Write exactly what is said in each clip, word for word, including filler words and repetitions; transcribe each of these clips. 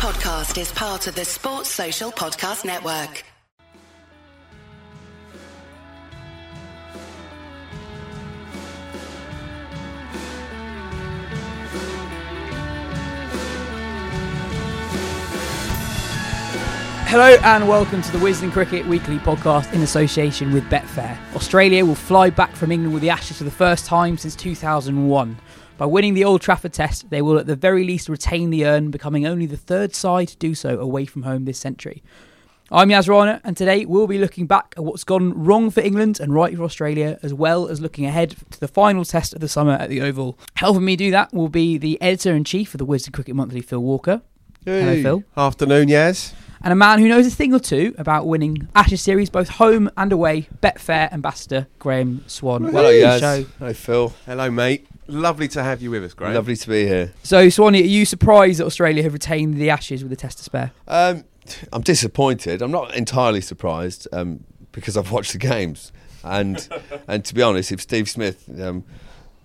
podcast is part of the Sports Social Podcast Network. Hello and welcome to the Wisden Cricket Weekly Podcast in association with Betfair. Australia will fly back from England with the Ashes for the first time since two thousand one. By winning the Old Trafford Test, they will at the very least retain the urn, becoming only the third side to do so away from home this century. I'm Yas Rana, and today we'll be looking back at what's gone wrong for England and right for Australia, as well as looking ahead to the final test of the summer at the Oval. Helping me do that will be the Editor-in-Chief of the Wisden Cricket Monthly, Phil Walker. Hey. Hello, Phil. Afternoon, Yas. And a man who knows a thing or two about winning Ashes series, both home and away, Betfair ambassador Graeme Swann. Hello, well, Yaz. Hello, Phil. Hello, mate. Lovely to have you with us, Graeme. Lovely to be here. So, Swann, are you surprised that Australia have retained the Ashes with a test to spare? Um, I'm disappointed. I'm not entirely surprised um, because I've watched the games. And and to be honest, if Steve Smith um,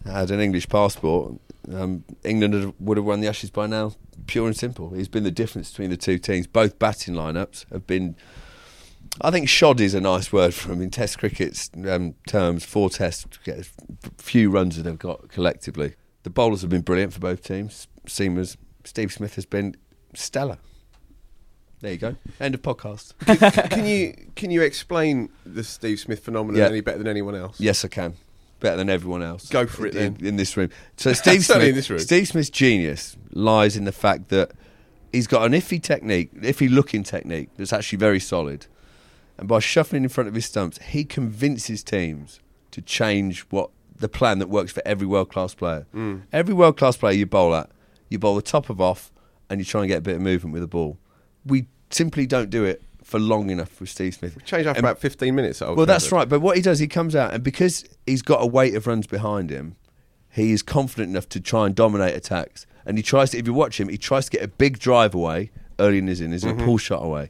had an English passport, um, England would have won the Ashes by now. Pure and simple. He's been the difference between the two teams. Both batting lineups have been, I think "shod" is a nice word for him in Test cricket's um, terms. Four Tests, few runs that they've got collectively. The bowlers have been brilliant for both teams. Seamers, Steve Smith has been stellar. There you go. End of podcast. can, can you can you explain the Steve Smith phenomenon yeah. any better than anyone else? Yes, I can. Better than everyone else. Go for it in, then. In, in this room. So Steve Smith, in this room. Steve Smith's genius lies in the fact that he's got an iffy technique, iffy looking technique that's actually very solid. And by shuffling in front of his stumps, he convinces teams to change what the plan that works for every world-class player. Mm. Every world-class player you bowl at, you bowl the top of off and you try and get a bit of movement with the ball. We simply don't do it for long enough with Steve Smith. We changed after and, about fifteen minutes. At Old well, Trafford. That's right. But what he does, he comes out, and because he's got a weight of runs behind him, he is confident enough to try and dominate attacks. And he tries to, if you watch him, he tries to get a big drive away early in his innings, mm-hmm. a pull shot away,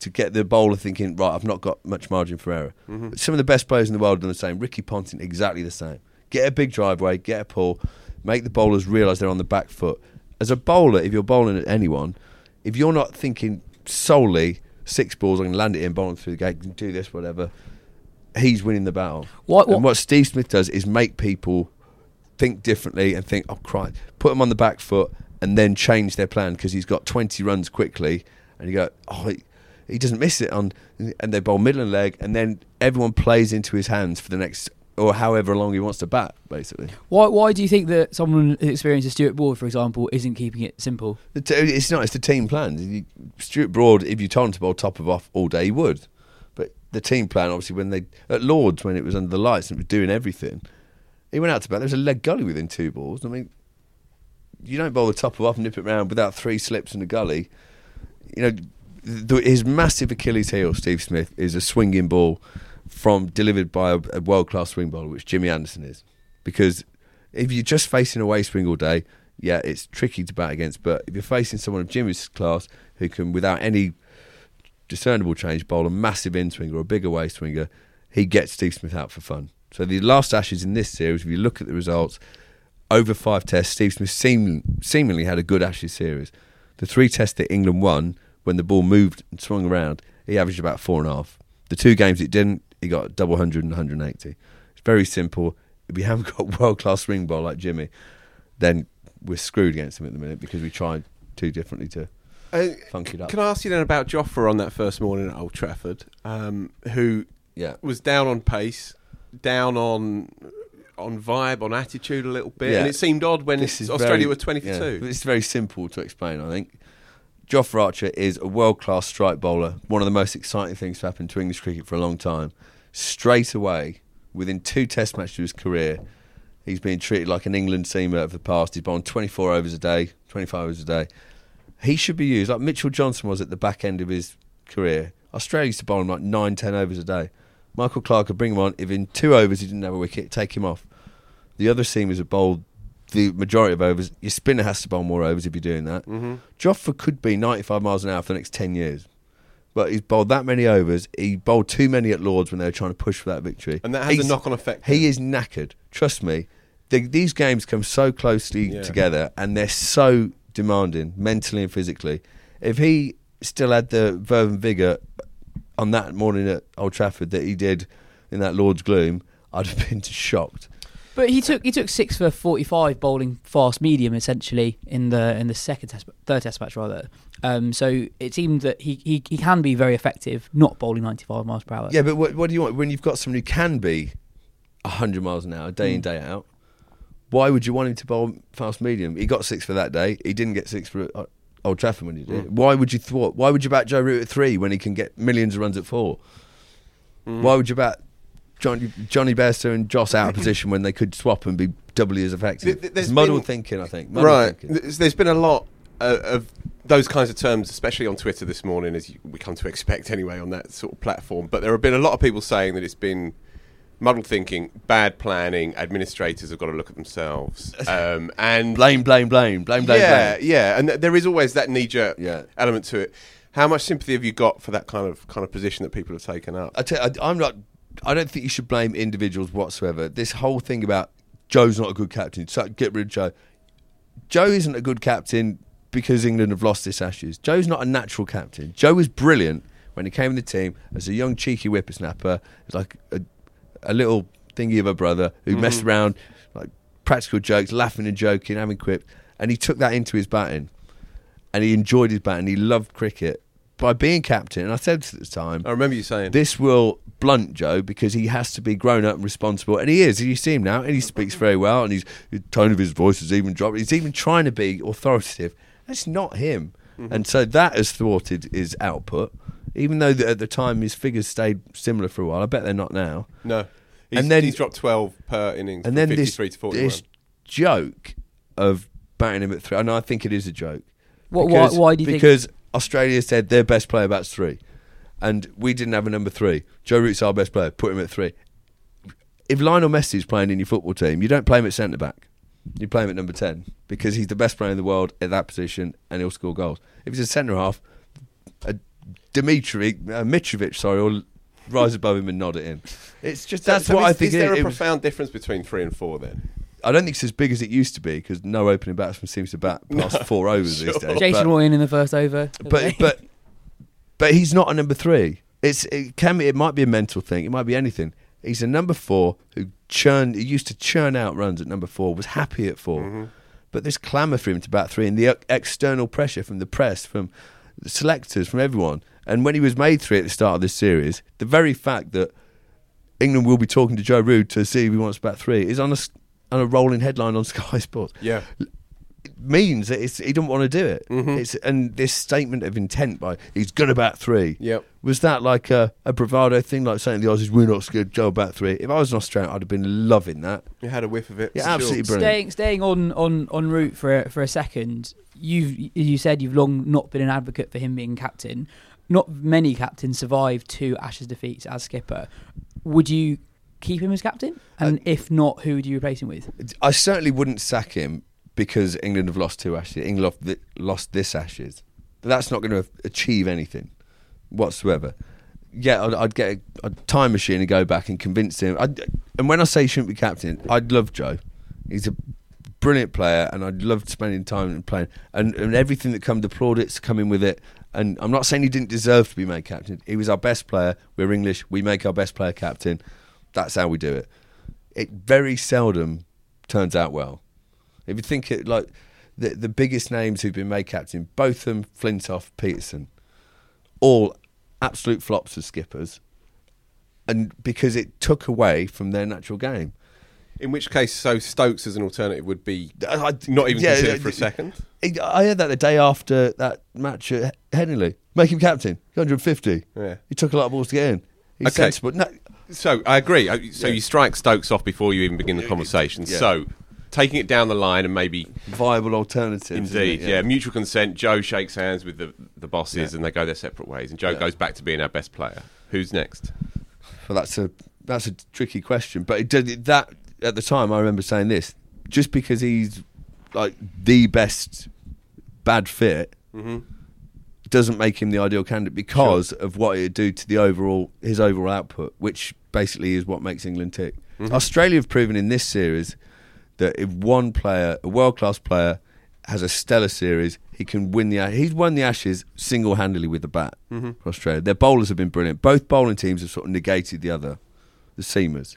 to get the bowler thinking, right, I've not got much margin for error. Mm-hmm. But some of the best players in the world are the same. Ricky Ponting, exactly the same. Get a big drive away, get a pull, make the bowlers realise they're on the back foot. As a bowler, if you're bowling at anyone, if you're not thinking solely six balls, I can land it in, bowl through the gate, can do this, whatever. He's winning the battle. What, what? And what Steve Smith does is make people think differently and think, oh, Christ, put them on the back foot and then change their plan because he's got twenty runs quickly and you go, oh, he, he doesn't miss it. on, And they bowl middle and leg and then everyone plays into his hands for the next, or however long he wants to bat, basically. Why Why do you think that someone who experiences Stuart Broad, for example, isn't keeping it simple? It's not. It's the team plan. Stuart Broad, if you told him to bowl top of off all day, he would. But the team plan, obviously, when they at Lord's, when it was under the lights and was doing everything, he went out to bat. There was a leg gully within two balls. I mean, you don't bowl the top of off and nip it round without three slips in the gully. You know, the, his massive Achilles heel, Steve Smith, is a swinging ball from delivered by a, a world-class swing bowler, which Jimmy Anderson is. Because if you're just facing away swing all day, yeah, it's tricky to bat against. But if you're facing someone of Jimmy's class who can, without any discernible change, bowl a massive in-swinger or a big away swinger, he gets Steve Smith out for fun. So the last Ashes in this series, if you look at the results, over five tests, Steve Smith seem, seemingly had a good Ashes series. The three tests that England won, when the ball moved and swung around, he averaged about four and a half. The two games it didn't, he got double hundred and one hundred eighty. It's very simple. If you haven't got world-class swing ball like Jimmy, then we're screwed against him at the minute because we tried too differently to uh, funk it up. Can I ask you then about Jofra on that first morning at Old Trafford, um, who yeah. was down on pace, down on on vibe, on attitude a little bit, yeah. and it seemed odd when this Australia very, were twenty for yeah. two. It's very simple to explain, I think. Jofra Archer is a world-class strike bowler, one of the most exciting things to happen to English cricket for a long time. Straight away, within two test matches of his career, he's been treated like an England seamer of the past. He's bowling twenty-four overs a day, twenty-five overs a day. He should be used, like Mitchell Johnson was at the back end of his career. Australia used to bowl him like nine, ten overs a day. Michael Clarke could bring him on. If in two overs he didn't have a wicket, take him off. The other seamers have bowled the majority of overs. Your spinner has to bowl more overs if you're doing that. Mm-hmm. Jofra could be ninety-five miles an hour for the next ten years. But he's bowled that many overs. He bowled too many at Lord's when they were trying to push for that victory. And that has he's, a knock-on effect. He is knackered. Trust me. The, these games come so closely yeah. together and they're so demanding mentally and physically. if he still had the verve and vigour on that morning at Old Trafford that he did in that Lord's gloom, I'd have been shocked. But he took he took six for forty-five bowling fast medium essentially in the in the second test, third test match rather. Um, so it seemed that he, he, he can be very effective not bowling ninety-five miles per hour. Yeah, but what, what do you want when you've got someone who can be one hundred miles an hour day mm. in day out? Why would you want him to bowl fast medium? He got six for that day. He didn't get six for Old Trafford when he did. Mm. Why would you thwart? Why would you bat Joe Root at three when he can get millions of runs at four? Mm. Why would you bat Johnny, Johnny Bairstow and Joss out of position when they could swap and be doubly as effective? There's it's muddled been, thinking, I think. Muddled right. Thinking. There's been a lot of, of those kinds of terms, especially on Twitter this morning, as you, we come to expect anyway on that sort of platform. But there have been a lot of people saying that it's been muddled thinking, bad planning, administrators have got to look at themselves. Um, and blame, blame, blame, blame, blame, yeah, blame. Yeah, and th- there is always that knee-jerk yeah. element to it. How much sympathy have you got for that kind of kind of position that people have taken up? I tell you, I, I'm not... I don't think you should blame individuals whatsoever. This whole thing about Joe's not a good captain, so get rid of Joe. Joe isn't a good captain because England have lost this Ashes. Joe's not a natural captain. Joe was brilliant when he came in the team as a young cheeky whippersnapper, like a, a little thingy of a brother who mm-hmm. messed around, like practical jokes, laughing and joking, having quip, and he took that into his batting, and he enjoyed his batting. He loved cricket. By being captain, and I said at the time, I remember you saying this will blunt Joe because he has to be grown up and responsible, and he is. You see him now, and he speaks very well, and he's, the tone of his voice has even dropped. He's even trying to be authoritative. That's not him, mm-hmm. and so that has thwarted his output. Even though the, at the time his figures stayed similar for a while, I bet they're not now. No, he's, and then he's dropped twelve per innings, and then this, to this joke of batting him at three. And I think it is a joke. What? Because, why, why do you because think? Because Australia said their best player bats three, and we didn't have a number three. Joe Root's our best player. Put him at three. If Lionel Messi's playing in your football team, you don't play him at centre back. You play him at number ten because he's the best player in the world at that position, and he'll score goals. If he's a centre half, a Dimitri, a Mitrovic, sorry, will rise above him and nod at him. It's just so, that's so what is, I think. Is there it, a it profound was, difference between three and four then? I don't think it's as big as it used to be because no opening batsman seems to bat past no, four overs sure. these days. Jason Roy in the first over. But but but he's not a number three. It's it can be, it might be a mental thing. It might be anything. He's a number four who churned. He used to churn out runs at number four. Was happy at four. Mm-hmm. But this clamour for him to bat three and the external pressure from the press, from the selectors, from everyone. And when he was made three at the start of this series, the very fact that England will be talking to Joe Root to see if he wants to bat three is on a and a rolling headline on Sky Sports yeah. it means that it's, he doesn't want to do it. Mm-hmm. It's, and this statement of intent by, he's going to bat three, yep. was that like a, a bravado thing, like saying to the Aussies, we're not scared, Joe bat three? If I was an Australian, I'd have been loving that. You had a whiff of it. Yeah, absolutely sure. brilliant. Staying, staying on, on, on route for a, for a second, you've, you said you've long not been an advocate for him being captain. Not many captains survive two Ashes defeats as skipper. Would you keep him as captain? And uh, if not, who would you replace him with? I certainly wouldn't sack him because England have lost two Ashes. England lost this Ashes. That's not going to achieve anything whatsoever. Yeah, I'd, I'd get a, a time machine and go back and convince him. I'd, and when I say he shouldn't be captain, I'd love Joe. He's a brilliant player and I'd love spending time and playing. And, and everything that comes, the plaudits coming with it. And I'm not saying he didn't deserve to be made captain. He was our best player. We're English. We make our best player captain. That's how we do it. It very seldom turns out well. If you think it like the the biggest names who've been made captain, Botham, Flintoff, Peterson, all absolute flops as skippers, and because it took away from their natural game. In which case, so Stokes as an alternative would be I'd, not even yeah, considered for a second. I heard that the day after that match at Headingley. Make him captain, one hundred fifty. Yeah, he took a lot of balls to get in. He's okay. sensible. No, so I agree. So yeah. you strike Stokes off before you even begin the conversation. Yeah. So taking it down the line and maybe viable alternatives. Indeed, yeah. yeah. Mutual consent. Joe shakes hands with the the bosses yeah. and they go their separate ways. And Joe yeah. goes back to being our best player. Who's next? Well, that's a that's a tricky question. But it did that at the time. I remember saying this: just because he's like the best bad fit. Mm-hmm. doesn't make him the ideal candidate because sure. of what it would do to the overall his overall output, which basically is what makes England tick. Mm-hmm. Australia have proven in this series that if one player, a world-class player, has a stellar series. He can win the... He's won the Ashes single-handedly with the bat mm-hmm. for Australia. Their bowlers have been brilliant. Both bowling teams have sort of negated the other, the seamers.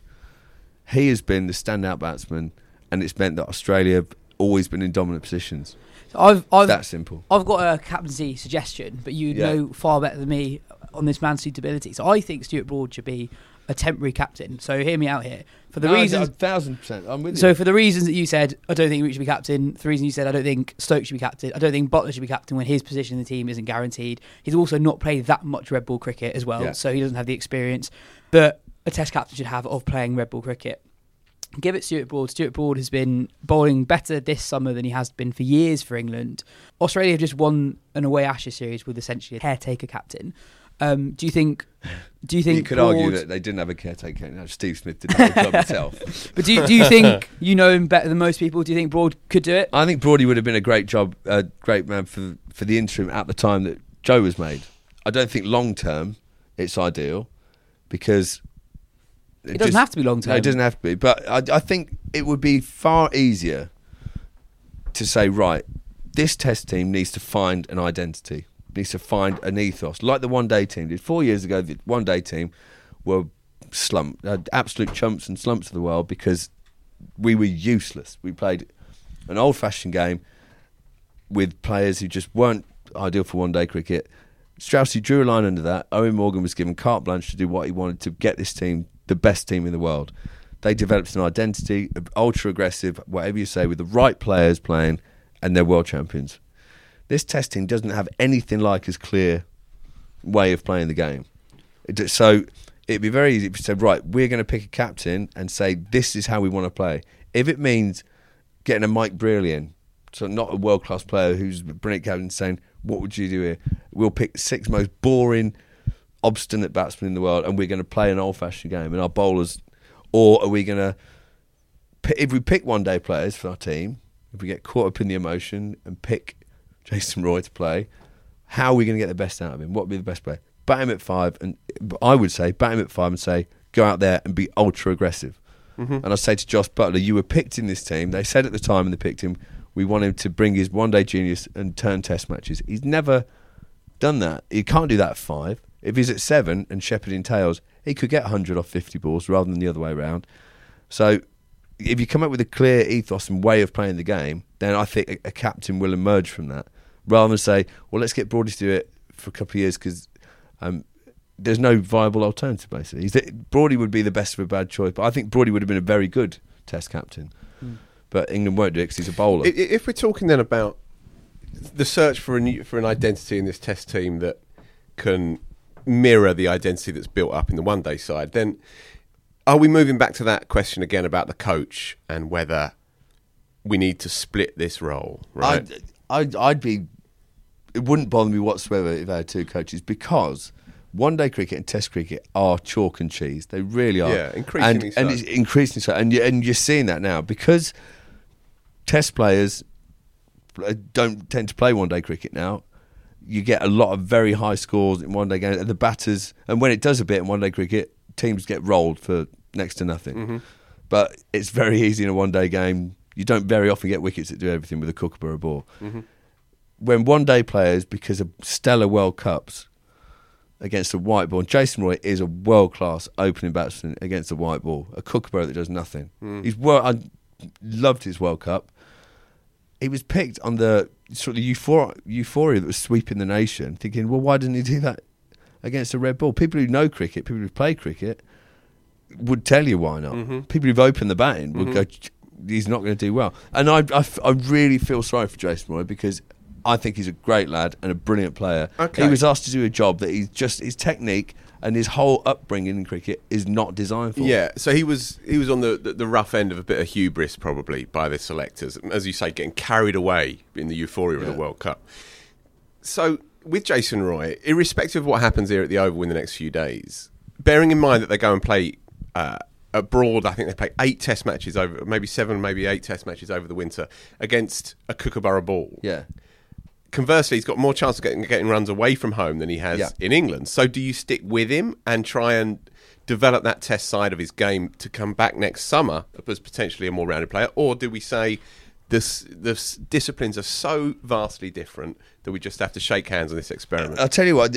He has been the standout batsman, and it's meant that Australia have always been in dominant positions. So I've, I've, that simple. I've got a captaincy suggestion, but you yeah. know far better than me on this man suitability. So I think Stuart Broad should be a temporary captain. So hear me out here. For the no, reasons, a thousand percent. I'm with you. So for the reasons that you said, I don't think Root should be captain. For the reason you said, I don't think Stokes should be captain. I don't think Buttler should be captain when his position in the team isn't guaranteed. He's also not played that much red ball cricket as well, yeah. so he doesn't have the experience that a Test captain should have of playing red ball cricket. Give it Stuart Broad. Stuart Broad has been bowling better this summer than he has been for years for England. Australia have just won an away Ashes series with essentially a caretaker captain. Um, do you think? Do you think you could Broad, argue that they didn't have a caretaker? No, Steve Smith did the job himself. But do you, do you think you know him better than most people? Do you think Broad could do it? I think Broadie would have been a great job, a great man for for the interim at the time that Joe was made. I don't think long term it's ideal because it, it doesn't just, have to be long term. No, it doesn't have to be. But I, I think it would be far easier to say, right, this Test team needs to find an identity. Needs to find an ethos like the one day team did four years ago. The one day team were slumped, absolute chumps and slumps of the world because we were useless. We played an old fashioned game with players who just weren't ideal for one day cricket. Straussy drew a line under that. Owen Morgan was given carte blanche to do what he wanted to get this team the best team in the world. They developed an identity, ultra aggressive, whatever you say, with the right players playing, and they're world champions. This Test team doesn't have anything like as clear way of playing the game. So it'd be very easy if you said, right, we're going to pick a captain and say, this is how we want to play. If it means getting a Mike Brearley in, so not a world-class player who's a brilliant captain, saying, what would you do here? We'll pick the six most boring, obstinate batsmen in the world and we're going to play an old-fashioned game and our bowlers, or are we going to... If we pick one-day players for our team, if we get caught up in the emotion and pick Jason Roy to play, how are we going to get the best out of him? What would be the best play? Bat him at five, and I would say, bat him at five and say, go out there and be ultra aggressive. Mm-hmm. And I say to Joss Buttler, you were picked in this team. They said at the time when they picked him, we want him to bring his one-day genius and turn Test matches. He's never done that. He can't do that at five. If he's at seven and shepherding tails, he could get one hundred off fifty balls rather than the other way around. So if you come up with a clear ethos and way of playing the game, then I think a, a captain will emerge from that. Rather than say, well, let's get Broadie to do it for a couple of years because um, there's no viable alternative, basically. He's the, Broadie would be the best of a bad choice, but I think Broadie would have been a very good Test captain. Mm. But England won't do it because he's a bowler. If, if we're talking then about the search for a new, for an identity in this Test team that can mirror the identity that's built up in the one-day side, then are we moving back to that question again about the coach and whether we need to split this role, right? I, I'd, I'd be... It wouldn't bother me whatsoever if I had two coaches because one-day cricket and Test cricket are chalk and cheese. They really are. Yeah, increasingly and, so. And it's increasingly so. And, you, and you're seeing that now because Test players don't tend to play one-day cricket now. You get a lot of very high scores in one-day games. The batters... And when it does a bit in one-day cricket, teams get rolled for next to nothing. Mm-hmm. But it's very easy in a one-day game. You don't very often get wickets that do everything with a Kookaburra ball. Mm-hmm. When one-day players, because of stellar World Cups against a white ball, and Jason Roy is a world-class opening batsman against a white ball, a Kookaburra that does nothing. Mm. He's well, I loved his World Cup. He was picked on the sort of euphor- euphoria that was sweeping the nation, thinking, well, why didn't he do that against a red ball? People who know cricket, people who play cricket, would tell you why not. Mm-hmm. People who've opened the batting would mm-hmm. go, he's not going to do well. And I, I, I really feel sorry for Jason Roy because I think he's a great lad and a brilliant player. Okay. He was asked to do a job that he's just his technique and his whole upbringing in cricket is not designed for. Yeah, so he was he was on the, the, the rough end of a bit of hubris probably by the selectors. As you say, getting carried away in the euphoria yeah. of the World Cup. So with Jason Roy, irrespective of what happens here at the Oval in the next few days, bearing in mind that they go and play uh, abroad, I think they play eight Test matches over, maybe seven, maybe eight Test matches over the winter against a Kookaburra ball. Yeah. Conversely, he's got more chance of getting, getting runs away from home than he has yeah. in England. So do you stick with him and try and develop that Test side of his game to come back next summer as potentially a more rounded player? Or do we say, this, the disciplines are so vastly different that we just have to shake hands on this experiment. I'll tell you what,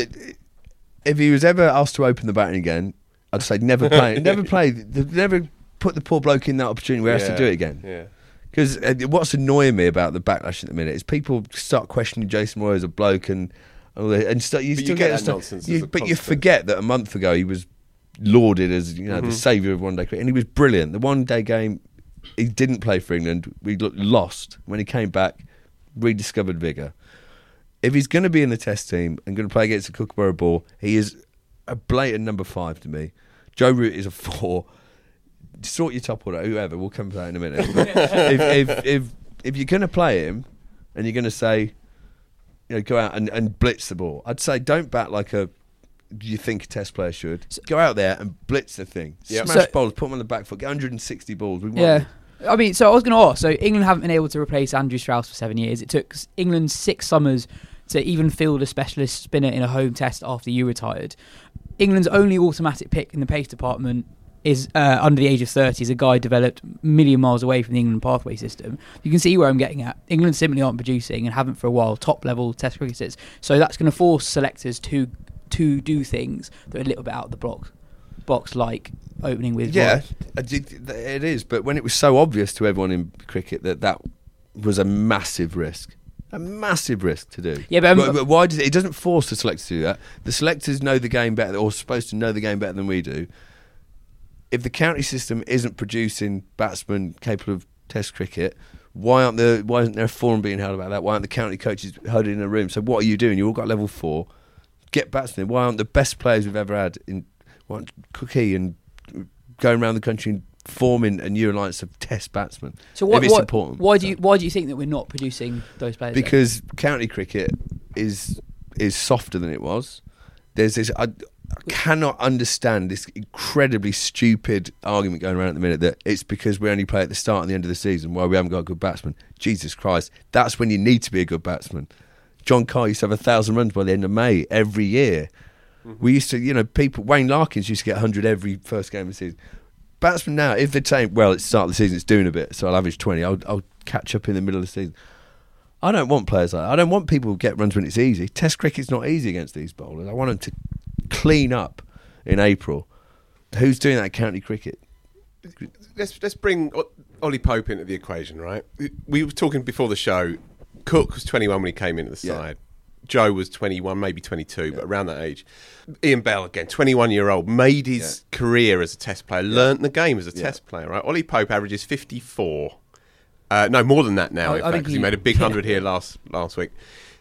if he was ever asked to open the batting again, I'd say never play. never play. Never put the poor bloke in that opportunity where he yeah, has to do it again. Yeah. Because what's annoying me about the backlash at the minute is people start questioning Jason Roy as a bloke and all that, and start, you but still you get that stuff, nonsense. You, but constant. You forget that a month ago he was lauded as you know mm-hmm. the saviour of one day cricket, and he was brilliant. The one day game he didn't play for England, we lost. When he came back, rediscovered vigour. If he's going to be in the Test team and going to play against the Kookaburra ball, he is a blatant number five to me. Joe Root is a four. Sort your top order, whoever. We'll come to that in a minute. if, if if if you're going to play him, and you're going to say, you know, go out and, and blitz the ball, I'd say don't bat like a you think a Test player should. So, go out there and blitz the thing. Yep. Smash so, balls, put them on the back foot. Get one hundred sixty balls. We won. Yeah, I mean, so I was going to ask. So England haven't been able to replace Andrew Strauss for seven years. It took England six summers to even field a specialist spinner in a home Test after you retired. England's only automatic pick in the pace department is uh, under the age of thirty, is a guy developed a million miles away from the England pathway system. You can see where I'm getting at. England simply aren't producing and haven't for a while top-level Test cricketers. So that's going to force selectors to to do things that are a little bit out of the box, box like opening with... Yeah, it is. But when it was so obvious to everyone in cricket that that was a massive risk, a massive risk to do. Yeah, but, um, but, but why does it, it doesn't force the selectors to do that. The selectors know the game better, or are supposed to know the game better than we do. If the county system isn't producing batsmen capable of Test cricket, why aren't there? Why isn't there a forum being held about that? Why aren't the county coaches held in a room? So what are you doing? You all got level four. Get batsmen. Why aren't the best players we've ever had in well, Cookie and going around the country and forming a new alliance of Test batsmen? So what, if it's what, important. Why do you why do you think that we're not producing those players? Because then? County cricket is is softer than it was. There's this. I, I cannot understand this incredibly stupid argument going around at the minute that it's because we only play at the start and the end of the season why we haven't got a good batsman. Jesus Christ, that's when you need to be a good batsman. John Carr used to have a thousand runs by the end of May every year. Mm-hmm. We used to, you know, people. Wayne Larkins used to get one hundred every first game of the season. Batsmen now, if they're saying, well, it's the start of the season, it's doing a bit, so I'll average twenty, I'll, I'll catch up in the middle of the season. I don't want players like that. I don't want people who get runs when it's easy. Test cricket's not easy against these bowlers. I want them to clean up in April. Who's doing that in county cricket? Let's let's bring Ollie Pope into the equation, right? We were talking before the show. Cook was twenty-one when he came into the side. Yeah. Joe was twenty-one, maybe twenty-two, yeah. but around that age. Ian Bell, again, twenty-one-year-old, made his yeah. career as a Test player, yeah. learnt the game as a yeah. Test player, right? Ollie Pope averages fifty-four. Uh, no, more than that now, I, in fact, because he made a big one hundred here last last week.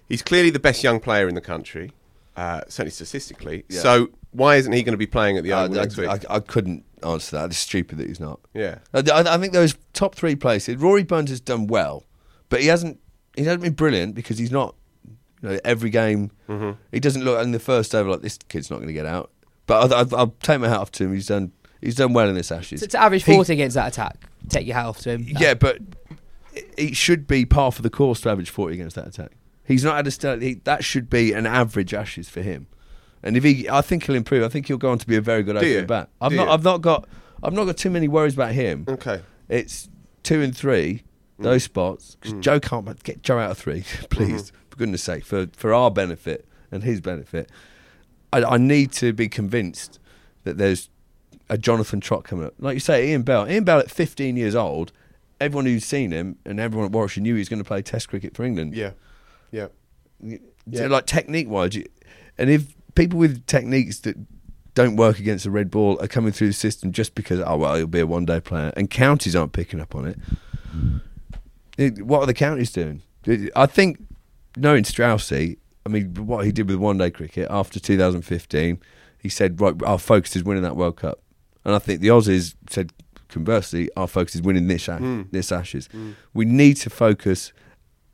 He's clearly the best young player in the country. Uh, certainly statistically. Yeah. So why isn't he going to be playing at the Oval uh, next week? I, I couldn't answer that. It's stupid that he's not. Yeah, I, I think those top three places. Rory Burns has done well, but he hasn't. He hasn't been brilliant because he's not. You know, every game mm-hmm. he doesn't look in the first over like this kid's not going to get out. But I, I, I'll take my hat off to him. He's done. He's done well in this Ashes. So to average forty he, against that attack, take your hat off to him. Yeah, that. But it, it should be par for the course to average forty against that attack. He's not had a start. He, that should be an average Ashes for him, and if he, I think he'll improve. I think he'll go on to be a very good opening bat. I've Do not, you? I've not got, I've not got too many worries about him. Okay, it's two and three, mm. those spots. Because mm. Joe can't get Joe out of three, please, mm-hmm. for goodness' sake, for for our benefit and his benefit. I, I need to be convinced that there's a Jonathan Trott coming up, like you say, Ian Bell. Ian Bell at fifteen years old, everyone who'd seen him and everyone at Warwickshire knew he was going to play Test cricket for England. Yeah. Yeah, yeah. So like technique-wise, you, and if people with techniques that don't work against the red ball are coming through the system just because oh well he'll be a one-day player, and counties aren't picking up on it. it what are the counties doing? I think knowing Straussy, I mean what he did with one-day cricket after two thousand fifteen, he said right our focus is winning that World Cup, and I think the Aussies said conversely our focus is winning this ash- mm. this Ashes. Mm. We need to focus.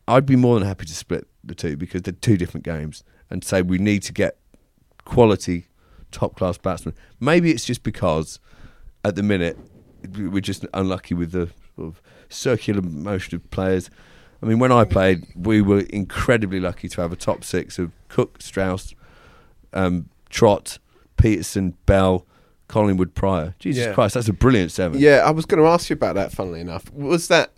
I'd be more than happy to split the two because they're two different games and say we need to get quality, top-class batsmen. Maybe it's just because at the minute we're just unlucky with the sort of circular motion of players. I mean, when I played, we were incredibly lucky to have a top six of Cook, Strauss, um, Trott, Peterson, Bell, Collingwood, Pryor. Jesus yeah. Christ, that's a brilliant seven. Yeah, I was going to ask you about that, funnily enough. Was that...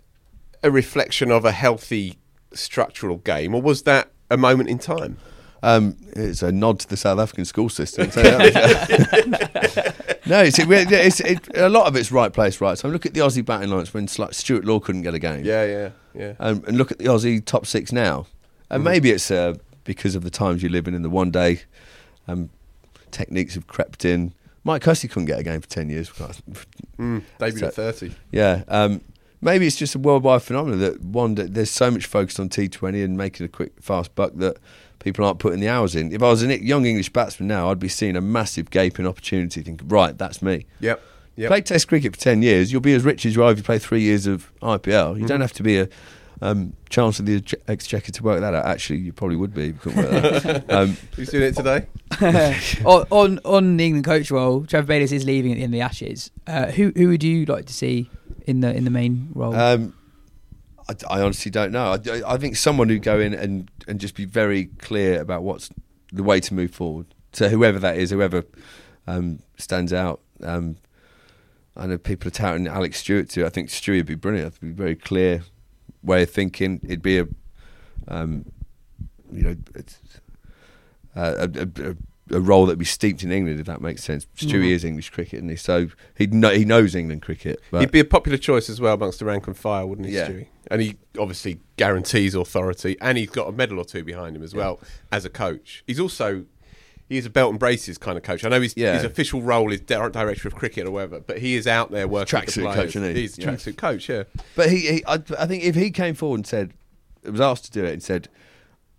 a reflection of a healthy structural game, or was that a moment in time? Um, it's a nod to the South African school system. So no, it's, it, it's it, a lot of it's right place, right. So look at the Aussie batting lines when like Stuart Law couldn't get a game. Yeah, yeah, yeah. Um, and look at the Aussie top six now. And mm. maybe it's uh, because of the times you live in in the one day. Um, techniques have crept in. Mike Hussey couldn't get a game for ten years. mm, Debuted so, at thirty. Yeah. Um, maybe it's just a worldwide phenomenon that one day there's so much focus on T twenty and making a quick, fast buck that people aren't putting the hours in. If I was a young English batsman now, I'd be seeing a massive gaping opportunity, thinking, right, that's me. Yep. Yep. Play Test cricket for ten years, you'll be as rich as you are if you play three years of I P L. You mm. don't have to be a um, chance of the Exchequer to work that out. Actually, you probably would be. If you couldn't work that out. Um, Who's doing it today? on on the England coach role, Trevor Bayliss is leaving in the Ashes. Uh, who who would you like to see in the in the main role? Um, I, I honestly don't know. I, I think someone who'd go in and, and just be very clear about what's the way to move forward. So whoever that is, whoever um, stands out. Um, I know people are touting Alex Stewart too. I think Stewie would be brilliant. It'd be a very clear way of thinking. It'd be a, um, you know, it's, uh, a, a, a role that'd be steeped in England, if that makes sense. Stewie mm. is English cricket, isn't he? So he know, he knows England cricket. He'd be a popular choice as well amongst the rank and file, wouldn't he, yeah. Stewie? And he obviously guarantees authority, and he's got a medal or two behind him as well yeah. as a coach. He's also. He's a belt and braces kind of coach. I know his, yeah. his official role is director of cricket or whatever, but he is out there working with the players. Tracksuit coach, isn't he? He's a tracksuit yeah. coach, yeah. But he, he I, I think if he came forward and said, was asked to do it and said,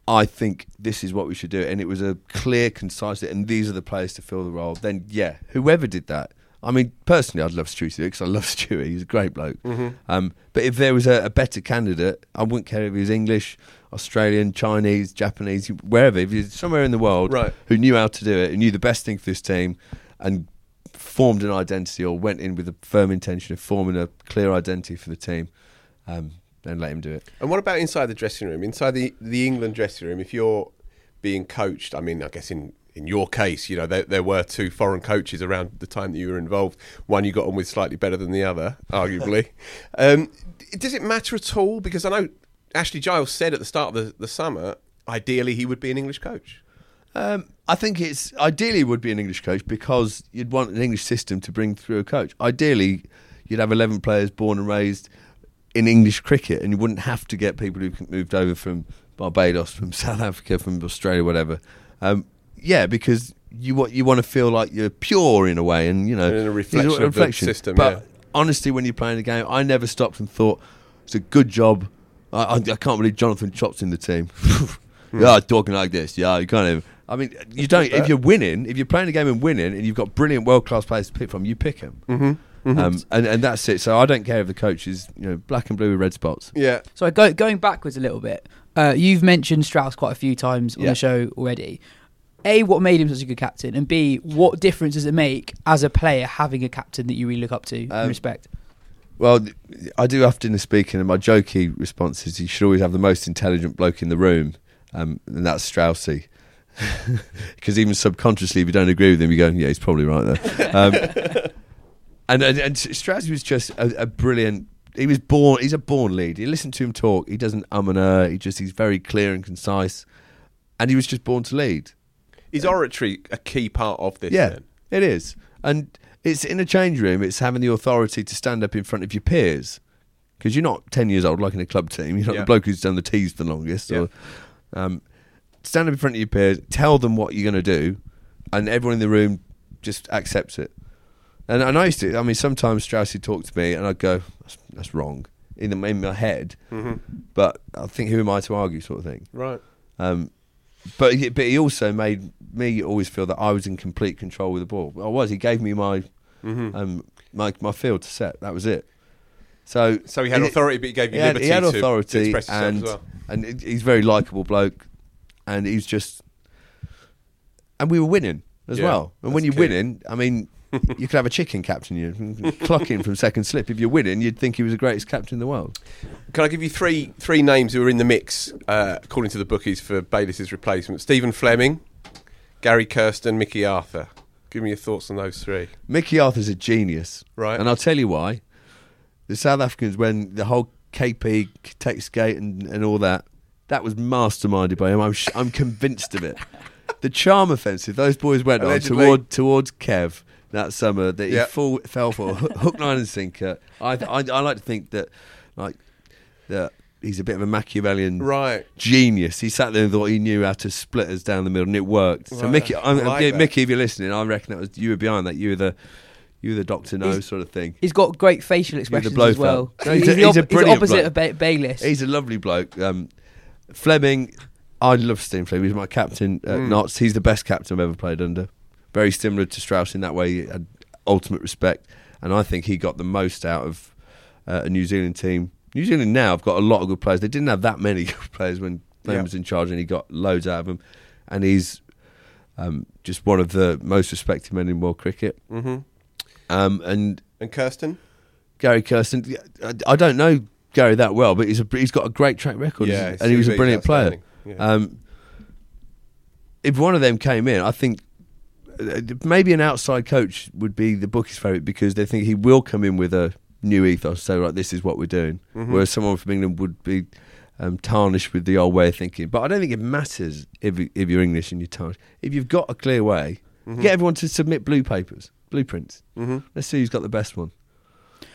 I think this is what we should do, and it was a clear, concise, and these are the players to fill the role, then yeah, whoever did that. I mean, personally, I'd love Stewie to do it because I love Stewie. He's a great bloke. Mm-hmm. Um, but if there was a, a better candidate, I wouldn't care if he was English, Australian, Chinese, Japanese, wherever. If he was somewhere in the world right. who knew how to do it, who knew the best thing for this team and formed an identity or went in with a firm intention of forming a clear identity for the team, um, then let him do it. And what about inside the dressing room? Inside the, the England dressing room, if you're being coached, I mean, I guess in... in your case, you know, there, there were two foreign coaches around the time that you were involved. One you got on with slightly better than the other, arguably. um, does it matter at all? Because I know Ashley Giles said at the start of the, the summer, ideally he would be an English coach. Um, I think it's ideally would be an English coach because you'd want an English system to bring through a coach. Ideally, you'd have eleven players born and raised in English cricket, and you wouldn't have to get people who moved over from Barbados, from South Africa, from Australia, whatever. Um, Yeah, because you want you want to feel like you're pure in a way, and you know, in a reflection, a reflection. Of the system. But yeah. honestly, when you're playing the game, I never stopped and thought it's a good job. I, I, I can't believe Jonathan Chopp's in the team. hmm. Yeah, talking like this. Yeah, you can't even. I mean, you don't. If you're winning, if you're playing the game and winning, and you've got brilliant world class players to pick from, you pick them. Mm-hmm. Mm-hmm. Um, and, and that's it. So I don't care if the coach is, you know, black and blue with red spots. Yeah. So go, going backwards a little bit, uh, you've mentioned Strauss quite a few times on yeah. the show already. A, what made him such a good captain? And B, what difference does it make as a player having a captain that you really look up to um, and respect? Well, I do often speak, and my jokey response is you should always have the most intelligent bloke in the room, um, and that's Straussy. Because even subconsciously, if you don't agree with him, you go, yeah, he's probably right there. Um, and, and, and Straussy was just a, a brilliant... He was born... He's a born leader. You listen to him talk, he doesn't um and uh, he just, he's very clear and concise, and he was just born to lead. Is oratory a key part of this? Yeah, then? It is. And it's in a change room, it's having the authority to stand up in front of your peers. Because you're not ten years old like in a club team. You're not yeah. the bloke who's done the tees the longest. Yeah. Or, um, stand up in front of your peers, tell them what you're going to do, and everyone in the room just accepts it. And, and I used to, I mean, sometimes Strauss would talk to me and I'd go, that's, that's wrong, in, the, in my head. Mm-hmm. But I think, who am I to argue, sort of thing. Right. Um, But he, but he also made me always feel that I was in complete control with the ball. I was. He gave me my mm-hmm. um, my, my field to set. That was it. So so he had authority, it, but he gave you he liberty. He had authority, to express himself as well. And he's a very likeable bloke. And he's just, and we were winning as yeah, well. And when you're key. winning, I mean, you could have a chicken captain. You clock in from second slip. If you're winning, you'd think he was the greatest captain in the world. Can I give you three three names who are in the mix, uh, according to the bookies, for Bayliss' replacement? Stephen Fleming, Gary Kirsten, Mickey Arthur. Give me your thoughts on those three. Mickey Arthur's a genius. Right. And I'll tell you why. The South Africans, when the whole K P, Takesgate and, and all that. That was masterminded by him. I'm sh- I'm convinced of it. The charm offensive those boys went Allegedly. on toward towards Kev that summer that he yep. fall, fell for hook, line, and sinker. I, th- I I like to think that like that he's a bit of a Machiavellian right. genius. He sat there and thought he knew how to split us down the middle, and it worked. Right. So Mickey, I'm, like I'm, Mickey, if you're listening, I reckon that was you were behind that. You were the you were the Doctor No he's, sort of thing. He's got great facial expressions as well. No, he's, he's, a, he's, a he's opposite bloke. of ba- Bayliss. He's a lovely bloke. Um, Fleming, I love Stephen Fleming. He's my captain at mm. Notts. He's the best captain I've ever played under. Very similar to Strauss in that way. He had ultimate respect. And I think he got the most out of uh, a New Zealand team. New Zealand now have got a lot of good players. They didn't have that many good players when Fleming yeah. was in charge, and he got loads out of them. And he's um, just one of the most respected men in world cricket. Mm-hmm. Um, and and Kirsten? Gary Kirsten. I, I don't know Gary that well, but he's a, he's got a great track record, yeah, and he was a brilliant player. Yeah. Um, if one of them came in, I think maybe an outside coach would be the bookies' favourite, because they think he will come in with a new ethos. So, like, this is what we're doing. Mm-hmm. Whereas someone from England would be um, tarnished with the old way of thinking. But I don't think it matters if if you're English and you're tarnished. If you've got a clear way, mm-hmm. get everyone to submit blue papers, blueprints. Mm-hmm. Let's see who's got the best one.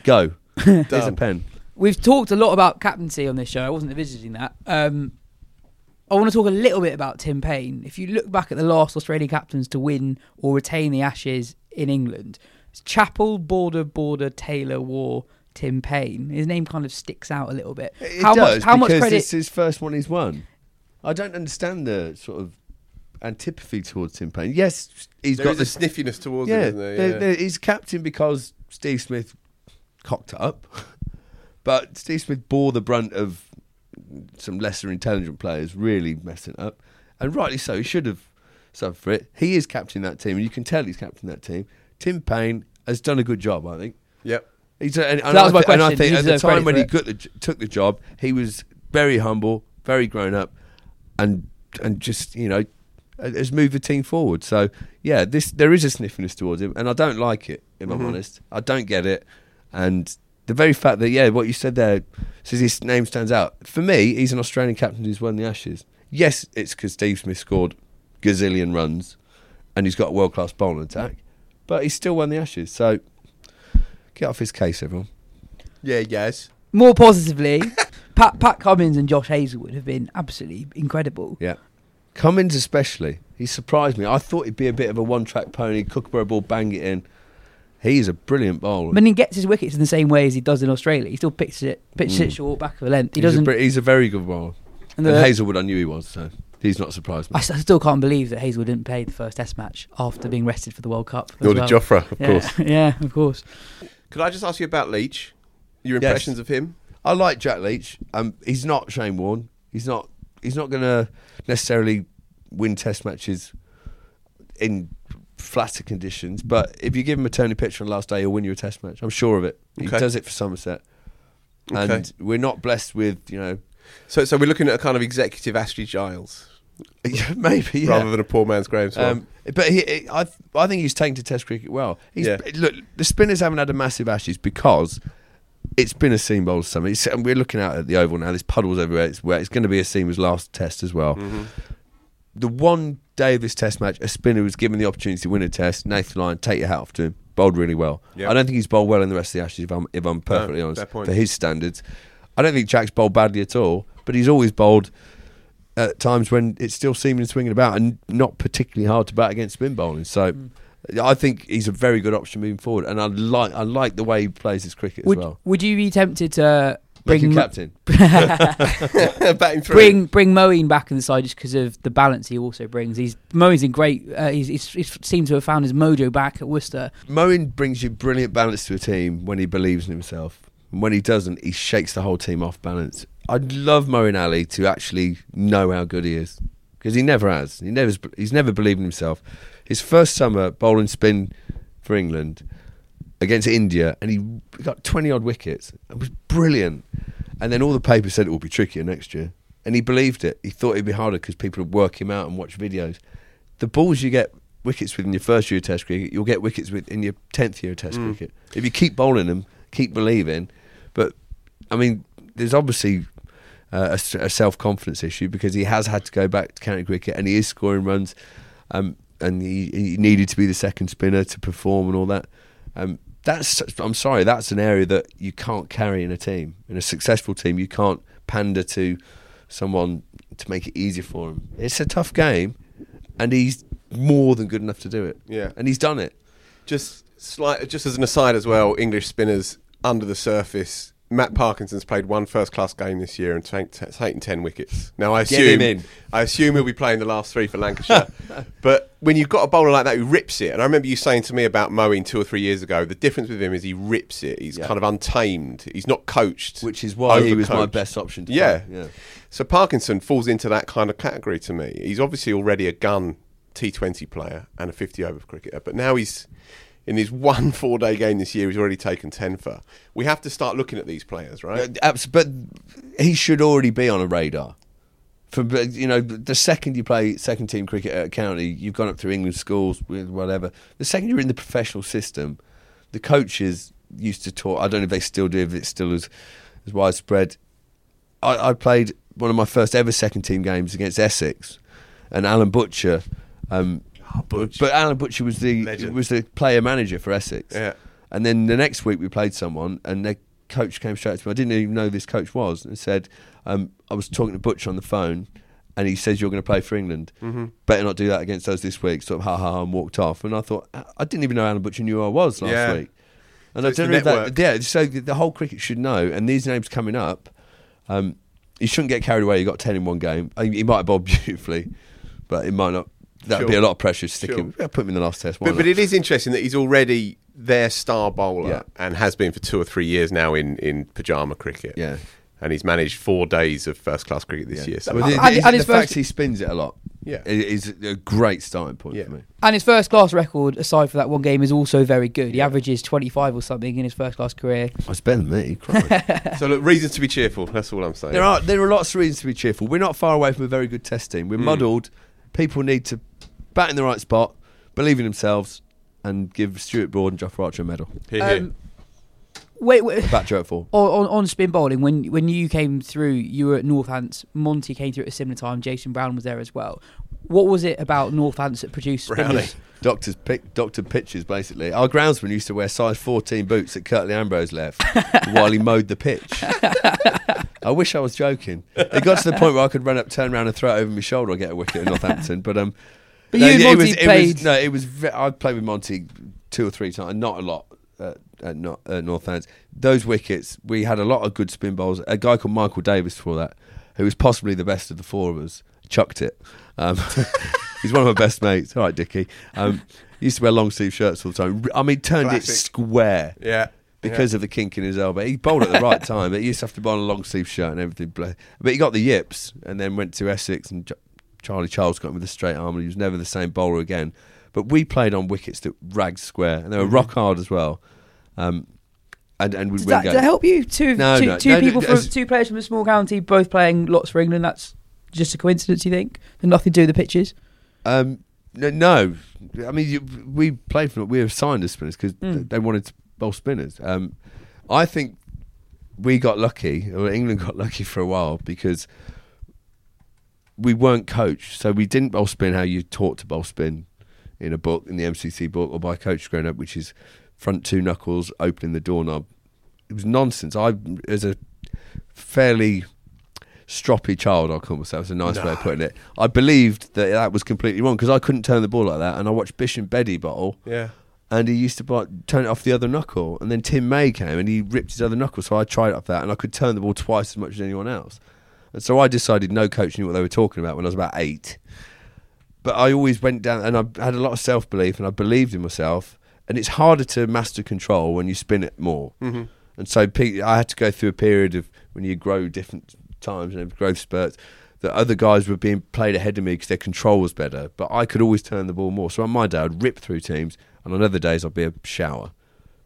Go. There's a pen. We've talked a lot about captaincy on this show. I wasn't envisaging that. Um, I want to talk a little bit about Tim Payne. If you look back at the last Australian captains to win or retain the Ashes in England, it's Chappell, Border, Border, Taylor, Waugh, Tim Payne. His name kind of sticks out a little bit. It how does, much, how because much credit... it's his first one he's won. I don't understand the sort of antipathy towards Tim Payne. Yes, he's there got the sniffiness towards yeah, him, isn't there? Yeah. They're, they're, he's captain because Steve Smith cocked it up. But Steve Smith bore the brunt of some lesser intelligent players really messing up, and rightly so. He should have suffered for it. He is captaining that team, and you can tell he's captaining that team. Tim Payne has done a good job, I think. Yep. He's, and, so and, that was I, my question. and I think at the time when he got the, took the job, he was very humble, very grown up, and and just, you know, has moved the team forward. So yeah, this there is a sniffiness towards him, and I don't like it. If mm-hmm. I'm honest, I don't get it, and. The very fact that, yeah, what you said there, says his name stands out. For me, he's an Australian captain who's won the Ashes. Yes, it's because Steve Smith scored gazillion runs and he's got a world-class bowling attack, but he's still won the Ashes. So, get off his case, everyone. Yeah, yes. More positively, Pat Pat Cummins and Josh Hazlewood have been absolutely incredible. Yeah. Cummins especially. He surprised me. I thought he'd be a bit of a one-track pony, Kookaburra ball, bang it in. He's a brilliant bowler. But he gets his wickets in the same way as he does in Australia. He still picks it, pitches mm. it short, back of a length. He he's, doesn't... a, he's a very good bowler. And, and Hazlewood, I knew he was, so he's not surprised me. I, I still can't believe that Hazlewood didn't play the first Test match after being rested for the World Cup. Nor did well. Jofra, of yeah. course. yeah, of course. Could I just ask you about Leach? Your impressions yes. of him? I like Jack Leach. Um, he's not Shane Warne. He's not. He's not going to necessarily win Test matches in flatter conditions, but if you give him a Tony pitch on the last day, he'll win you a Test match. I'm sure of it. Okay. He does it for Somerset, and okay. we're not blessed with, you know. So, so we're looking at a kind of executive Ashley Giles, maybe yeah. rather than a poor man's Graeme Swann. Um, but he, he, I, I think he's taken to Test cricket well. He's, yeah. Look, the spinners haven't had a massive Ashes because it's been a seam bowler summer. It's, and we're looking out at the Oval now. There's puddles everywhere. It's where it's going to be a seamer's last Test as well. Mm-hmm. The one day of this Test match, a spinner was given the opportunity to win a Test. Nathan Lyon, take your hat off to him, bowled really well. Yep. I don't think he's bowled well in the rest of the Ashes, if I'm, if I'm perfectly no, honest, for his standards. I don't think Jack's bowled badly at all, but he's always bowled at times when it's still seeming swinging about and not particularly hard to bat against spin bowling. So mm. I think he's a very good option moving forward, and I like I like the way he plays his cricket would, as well. Would you be tempted to... Make bring him captain. bring bring Moeen back in the side just because of the balance he also brings. He's Moeen's in great. Uh, he's, he's, he's seems to have found his mojo back at Worcester. Moeen brings you brilliant balance to a team when he believes in himself. And when he doesn't, he shakes the whole team off balance. I'd love Moeen Ali to actually know how good he is, because he never has. He never he's never believed in himself. His first summer bowling spin for England against India, and he got twenty odd wickets. It was brilliant. And then all the papers said it will be trickier next year, and he believed it. He thought it'd be harder because people would work him out and watch videos. The balls you get wickets with in your first year of Test cricket, you'll get wickets with in your tenth year of Test mm. cricket. If you keep bowling them, keep believing. But I mean, there's obviously uh, a, a self-confidence issue because he has had to go back to county cricket and he is scoring runs, um, and he, he needed to be the second spinner to perform and all that. Um, that's I'm sorry, that's an area that you can't carry in a team. In a successful team, you can't pander to someone to make it easier for him. It's a tough game, and he's more than good enough to do it. Yeah, and he's done it. Just slight, just as an aside as well, English spinners under the surface. Matt Parkinson's played one first-class game this year and taken ten wickets. Now I assume I assume he'll be playing the last three for Lancashire. But when you've got a bowler like that who rips it, and I remember you saying to me about Moeen two or three years ago, the difference with him is he rips it. He's yeah. kind of untamed. He's not coached, which is why over-coached. He was my best option. To yeah. play. yeah. So Parkinson falls into that kind of category to me. He's obviously already a gun T twenty player and a fifty-over cricketer, but now he's. In his one four-day game this year, he's already taken ten for. We have to start looking at these players, right? But he should already be on a radar. For you know, the second you play second-team cricket at county, you've gone up through England schools, whatever. The second you're in the professional system, the coaches used to talk. I don't know if they still do, if it's still as, as widespread. I, I played one of my first ever second-team games against Essex, and Alan Butcher. Um, Butch. But Alan Butcher was the Legend. was the player manager for Essex. Yeah. And then the next week we played someone and their coach came straight to me. I didn't even know who this coach was, and said, um, I was talking to Butcher on the phone and he says, you're going to play for England. Mm-hmm. Better not do that against us this week. Sort of ha ha ha, and walked off. And I thought, I didn't even know Alan Butcher knew who I was last yeah. week. And so I don't know that. Yeah, so the whole cricket should know. And these names coming up, um, you shouldn't get carried away. You got ten in one game. He might have bowled beautifully, but it might not. That would sure. be a lot of pressure sticking. Sure. Put him in the last test. But, but it is interesting that he's already their star bowler yeah. and has been for two or three years now in, in pyjama cricket. Yeah. And he's managed four days of first-class cricket this yeah. year. So well, the, and, the, and the fact first... he spins it a lot yeah. is a great starting point yeah. for me. And his first-class record, aside from that one game, is also very good. He yeah. averages twenty-five or something in his first-class career. Oh, it's better than me. So, look, reasons to be cheerful. That's all I'm saying. There are, there are lots of reasons to be cheerful. We're not far away from a very good test team. We're mm. muddled. People need to bat in the right spot, believe in themselves, and give Stuart Broad and Jofra Archer a medal. Here, um, here. Wait, wait. Bat Joe at four. On, on, on spin bowling, when when you came through, you were at Northants. Monty came through at a similar time. Jason Brown was there as well. What was it about Northants that produced spinners? Doctors pick, doctor pitches, basically. Our groundsman used to wear size fourteen boots that Kirtley Ambrose left while he mowed the pitch. I wish I was joking. It got to the point where I could run up, turn around and throw it over my shoulder and get a wicket in Northampton. But um, but no, you and Monty it was, played... It was, no, it was... I played with Monty two or three times, not a lot at, at, not, at Northants. Those wickets, we had a lot of good spin bowls. A guy called Michael Davis before that, who was possibly the best of the four of us, chucked it. Um, he's one of my best mates. All right, Dickie. Um, he used to wear long sleeve shirts all the time. I mean, turned Classic. It square. Yeah. Because yeah. of the kink in his elbow. He bowled at the right time. He used to have to bowl a long sleeve shirt and everything. But he got the yips and then went to Essex and Charlie Charles got him with a straight arm and he was never the same bowler again. But we played on wickets that ragged square and they were mm-hmm. rock hard as well. Um, and, and we'd did win that, did that help you? Two, no, two, no, two no, people, no, from, two players from a small county, both playing lots for England. That's just a coincidence, you think? And nothing to do with the pitches? Um, no, no. I mean, you, we played for we were signed as spinners because mm. they wanted to bowl spinners. Um, I think we got lucky, or England got lucky for a while because we weren't coached, so we didn't bowl spin how you taught to bowl spin in a book, in the M C C book, or by a coach growing up, which is front two knuckles, opening the doorknob. It was nonsense. I, as a fairly stroppy child, I'll call myself, it's a nice no. way of putting it. I believed that that was completely wrong because I couldn't turn the ball like that, and I watched Bish and Beddy bowl. Yeah. And he used to buy, turn it off the other knuckle. And then Tim May came and he ripped his other knuckle. So I tried off that and I could turn the ball twice as much as anyone else. And so I decided no coach knew what they were talking about when I was about eight. But I always went down and I had a lot of self-belief and I believed in myself. And it's harder to master control when you spin it more. Mm-hmm. And so I had to go through a period of when you grow different times and have growth spurts. That other guys were being played ahead of me because their control was better. But I could always turn the ball more. So on my day, I'd rip through teams. And on other days, I'd be a shower.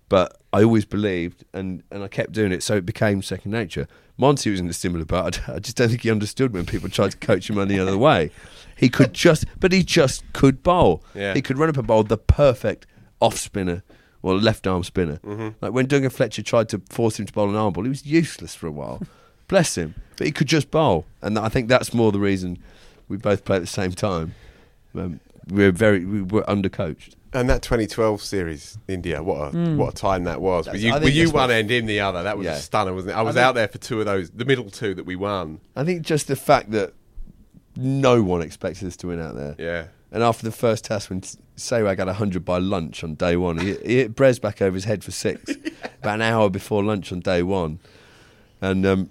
But I always believed, and, and I kept doing it, so it became second nature. Monty was in a similar boat. I just don't think he understood when people tried to coach him any other way. He could just, but he just could bowl. Yeah. He could run up a bowl, the perfect off-spinner, or left-arm spinner. Mm-hmm. Like when Duncan Fletcher tried to force him to bowl an arm ball, he was useless for a while. bless him. But he could just bowl, and I think that's more the reason we both play at the same time. Um, we're very we were undercoached. And that twenty twelve series, India, what a mm. what a time that was. That's, were you, were you one end, him the other? That was yeah. a stunner, wasn't it? I was I think, out there for two of those, the middle two that we won. I think just the fact that no one expected us to win out there. Yeah. And after the first test, when Sehwag had one hundred by lunch on day one, he, he hit Brez back over his head for six, yeah. about an hour before lunch on day one. And um,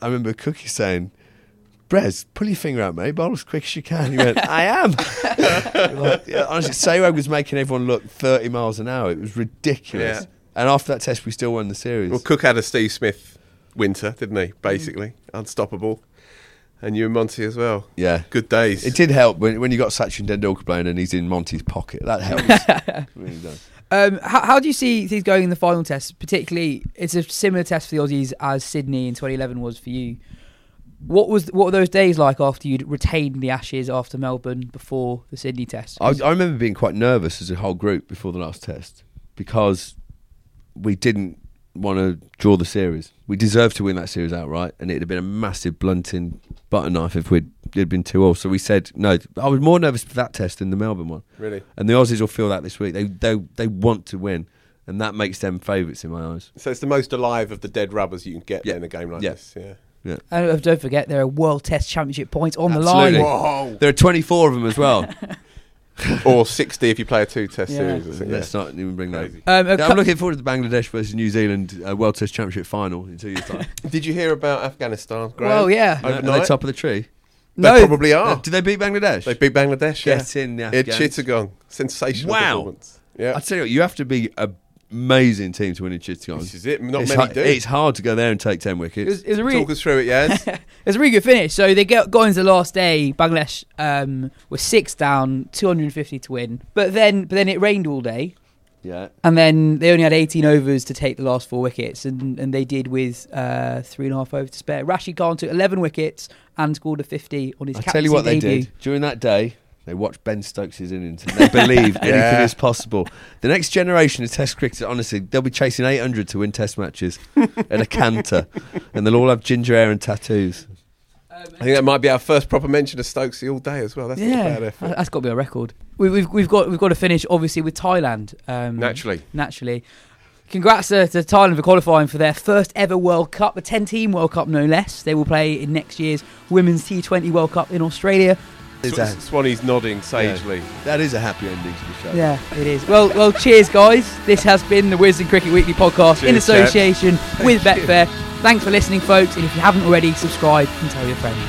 I remember Cookie saying, Brez, pull your finger out, mate. Bowl as quick as you can. He went, I am. Like, yeah, honestly, Sehwag was making everyone look thirty miles an hour. It was ridiculous. Yeah. And after that test, we still won the series. Well, Cook had a Steve Smith winter, didn't he? Basically, mm. unstoppable. And you and Monty as well. Yeah. Good days. It did help when when you got Sachin Tendulkar playing and he's in Monty's pocket. That helps. Really does. Um, how, how do you see things going in the final test? Particularly, it's a similar test for the Aussies as Sydney in twenty eleven was for you. What was what were those days like after you'd retained the Ashes after Melbourne before the Sydney test? I, I remember being quite nervous as a whole group before the last test because we didn't want to draw the series. We deserved to win that series outright, and it'd have been a massive blunting butter knife if we'd it'd been two all. So we said no. I was more nervous for that test than the Melbourne one. Really? And the Aussies will feel that this week. They they they want to win. And that makes them favourites in my eyes. So it's the most alive of the dead rubbers you can get yeah. in a game like yeah. this. Yeah. Yeah. And don't forget, there are World Test Championship points on Absolutely. The line. Whoa. There are twenty-four of them as well. Or sixty if you play a two-test yeah. series. Let's yeah. yeah. not even bring that. Um, yeah, cu- I'm looking forward to the Bangladesh versus New Zealand uh, World Test Championship final in two years' time. Did you hear about Afghanistan, Graham? Well, yeah. Are they top of the tree? No. They probably are. Did they beat Bangladesh? They beat Bangladesh, yeah. Get in the Afghans. Chittagong. Sensational wow. performance. Yeah. I tell you what, you have to be a amazing team to win in Chittagong. This is it. Not it's many hard, do. It's hard to go there and take ten wickets. It was, it was a really, Talk us through it, Yaz. It was a really good finish. So they got, got into the last day. Bangladesh um, were six down, two hundred and fifty to win. But then, but then it rained all day. Yeah. And then they only had eighteen overs to take the last four wickets, and, and they did with uh, three and a half overs to spare. Rashid Khan took eleven wickets and scored a fifty on his captaincy debut. I tell you what they debut. Did during that day. They watch Ben Stokes' innings and they believe anything yeah. is possible. The next generation of Test cricketers, honestly, they'll be chasing eight hundred to win Test matches in a canter, and they'll all have ginger hair and tattoos. Um, I think that might be our first proper mention of Stokesy all day as well. That's yeah, a bad effort. That's got to be a record. We, we've we've got we've got to finish obviously with Thailand. Um, naturally, naturally. Congrats to, to Thailand for qualifying for their first ever World Cup, a ten-team World Cup no less. They will play in next year's Women's T twenty World Cup in Australia. Swanee's nodding sagely. Yeah. That is a happy ending to the show. Yeah, it is. Well, well, cheers, guys. This has been the Wisden Cricket Weekly Podcast cheers, in association Chad. with Thank Betfair. You. Thanks for listening, folks. And if you haven't already, subscribe and tell your friends.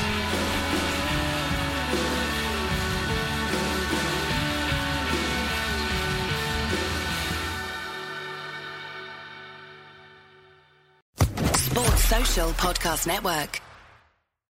Sports Social Podcast Network.